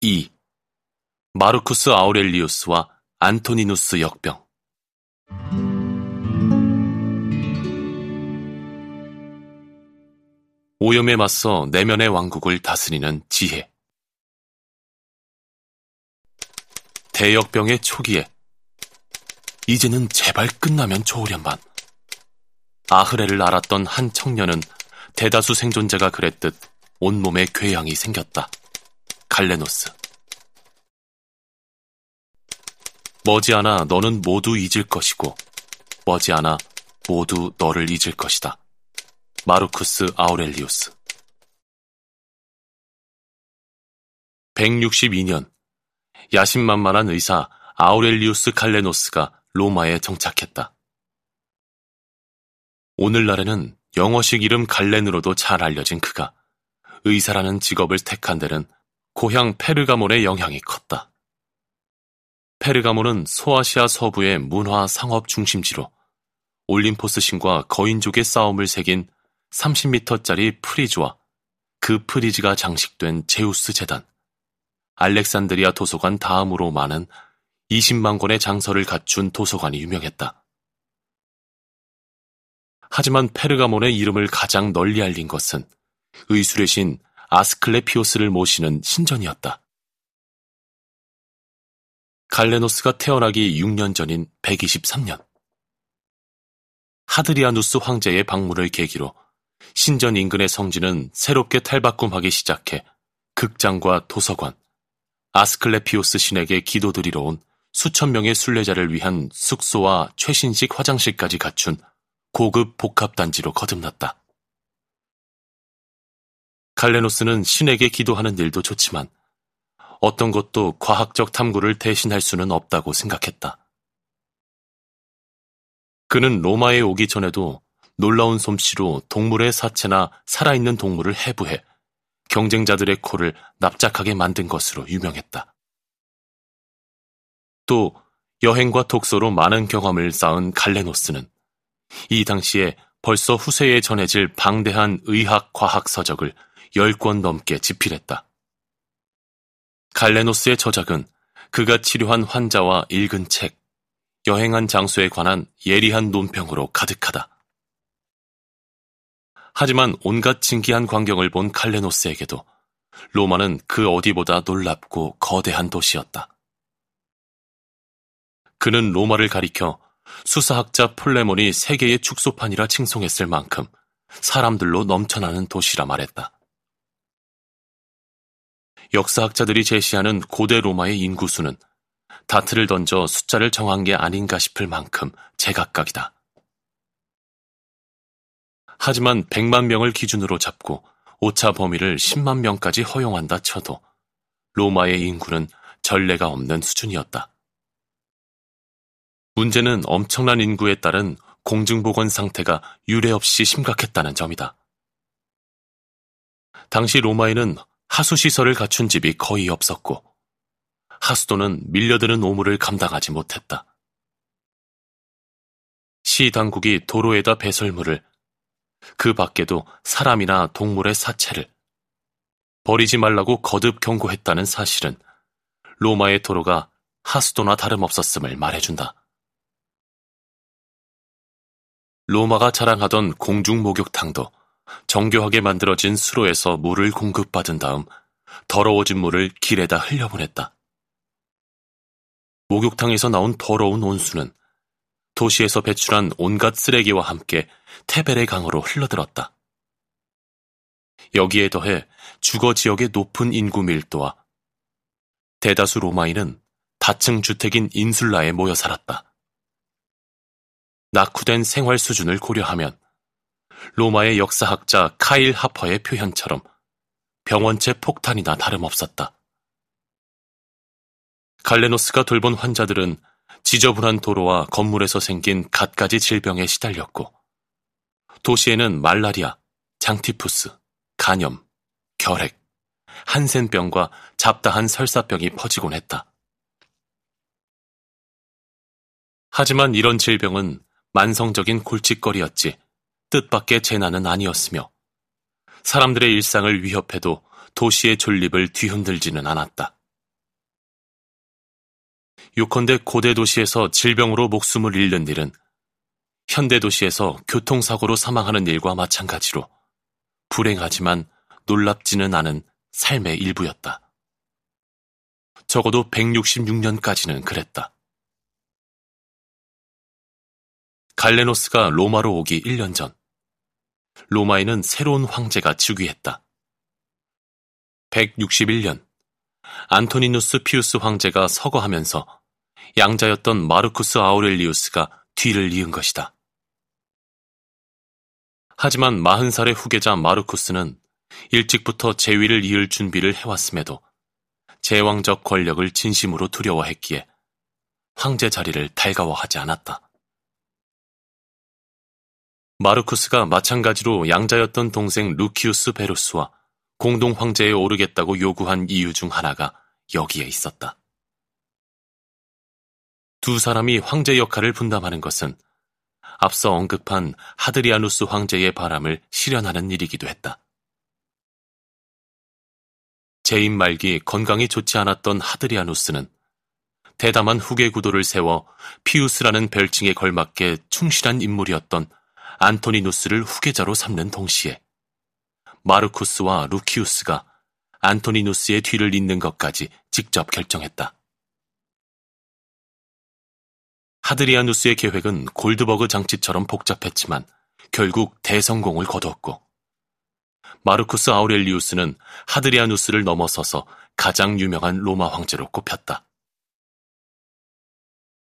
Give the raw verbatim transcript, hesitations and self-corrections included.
이. 마르쿠스 아우렐리우스와 안토니누스 역병. 오염에 맞서 내면의 왕국을 다스리는 지혜. 대역병의 초기에 이제는 제발 끝나면 좋으련만 아흐레를 알았던 한 청년은 대다수 생존자가 그랬듯 온몸에 궤양이 생겼다. 갈레노스. 머지않아 너는 모두 잊을 것이고 머지않아 모두 너를 잊을 것이다. 마르쿠스 아우렐리우스. 백육십이 년 야심만만한 의사 아우렐리우스 갈레노스가 로마에 정착했다. 오늘날에는 영어식 이름 갈렌으로도 잘 알려진 그가 의사라는 직업을 택한 데는 고향 페르가몬의 영향이 컸다. 페르가몬은 소아시아 서부의 문화 상업 중심지로 올림포스 신과 거인족의 싸움을 새긴 삼십 미터짜리 프리즈와 그 프리즈가 장식된 제우스 재단, 알렉산드리아 도서관 다음으로 많은 이십만 권의 장서를 갖춘 도서관이 유명했다. 하지만 페르가몬의 이름을 가장 널리 알린 것은 의술의 신 아스클레피오스를 모시는 신전이었다. 갈레노스가 태어나기 육 년 전인 백이십삼 년 하드리아누스 황제의 방문을 계기로 신전 인근의 성지는 새롭게 탈바꿈하기 시작해 극장과 도서관, 아스클레피오스 신에게 기도드리러 온 수천 명의 순례자를 위한 숙소와 최신식 화장실까지 갖춘 고급 복합단지로 거듭났다. 갈레노스는 신에게 기도하는 일도 좋지만 어떤 것도 과학적 탐구를 대신할 수는 없다고 생각했다. 그는 로마에 오기 전에도 놀라운 솜씨로 동물의 사체나 살아있는 동물을 해부해 경쟁자들의 코를 납작하게 만든 것으로 유명했다. 또 여행과 독서로 많은 경험을 쌓은 갈레노스는 이 당시에 벌써 후세에 전해질 방대한 의학-과학 서적을 열 권 넘게 집필했다. 갈레노스의 저작은 그가 치료한 환자와 읽은 책, 여행한 장소에 관한 예리한 논평으로 가득하다. 하지만 온갖 신기한 광경을 본 갈레노스에게도 로마는 그 어디보다 놀랍고 거대한 도시였다. 그는 로마를 가리켜 수사학자 폴레몬이 세계의 축소판이라 칭송했을 만큼 사람들로 넘쳐나는 도시라 말했다. 역사학자들이 제시하는 고대 로마의 인구수는 다트를 던져 숫자를 정한 게 아닌가 싶을 만큼 제각각이다. 하지만 백만 명을 기준으로 잡고 오차 범위를 십만 명까지 허용한다 쳐도 로마의 인구는 전례가 없는 수준이었다. 문제는 엄청난 인구에 따른 공중보건 상태가 유례없이 심각했다는 점이다. 당시 로마에는 하수시설을 갖춘 집이 거의 없었고 하수도는 밀려드는 오물을 감당하지 못했다. 시 당국이 도로에다 배설물을, 그 밖에도 사람이나 동물의 사체를 버리지 말라고 거듭 경고했다는 사실은 로마의 도로가 하수도나 다름없었음을 말해준다. 로마가 자랑하던 공중목욕탕도 정교하게 만들어진 수로에서 물을 공급받은 다음 더러워진 물을 길에다 흘려보냈다. 목욕탕에서 나온 더러운 온수는 도시에서 배출한 온갖 쓰레기와 함께 테베레 강으로 흘러들었다. 여기에 더해 주거 지역의 높은 인구 밀도와 대다수 로마인은 다층 주택인 인술라에 모여 살았다. 낙후된 생활 수준을 고려하면 로마의 역사학자 카일 하퍼의 표현처럼 병원체 폭탄이나 다름없었다. 갈레노스가 돌본 환자들은 지저분한 도로와 건물에서 생긴 갖가지 질병에 시달렸고 도시에는 말라리아, 장티푸스, 간염, 결핵, 한센병과 잡다한 설사병이 퍼지곤 했다. 하지만 이런 질병은 만성적인 골칫거리였지 뜻밖의 재난은 아니었으며 사람들의 일상을 위협해도 도시의 존립을 뒤흔들지는 않았다. 요컨대 고대 도시에서 질병으로 목숨을 잃는 일은 현대 도시에서 교통사고로 사망하는 일과 마찬가지로 불행하지만 놀랍지는 않은 삶의 일부였다. 적어도 백육십육 년까지는 그랬다. 갈레노스가 로마로 오기 일 년 전, 로마에는 새로운 황제가 즉위했다. 백육십일 년, 안토니누스 피우스 황제가 서거하면서 양자였던 마르쿠스 아우렐리우스가 뒤를 이은 것이다. 하지만 마흔 살의 후계자 마르쿠스는 일찍부터 제위를 이을 준비를 해왔음에도 제왕적 권력을 진심으로 두려워했기에 황제 자리를 달가워하지 않았다. 마르쿠스가 마찬가지로 양자였던 동생 루키우스 베루스와 공동 황제에 오르겠다고 요구한 이유 중 하나가 여기에 있었다. 두 사람이 황제 역할을 분담하는 것은 앞서 언급한 하드리아누스 황제의 바람을 실현하는 일이기도 했다. 재임 말기 건강이 좋지 않았던 하드리아누스는 대담한 후계 구도를 세워 피우스라는 별칭에 걸맞게 충실한 인물이었던 안토니누스를 후계자로 삼는 동시에 마르쿠스와 루키우스가 안토니누스의 뒤를 잇는 것까지 직접 결정했다. 하드리아누스의 계획은 골드버그 장치처럼 복잡했지만 결국 대성공을 거두었고, 마르쿠스 아우렐리우스는 하드리아누스를 넘어서서 가장 유명한 로마 황제로 꼽혔다.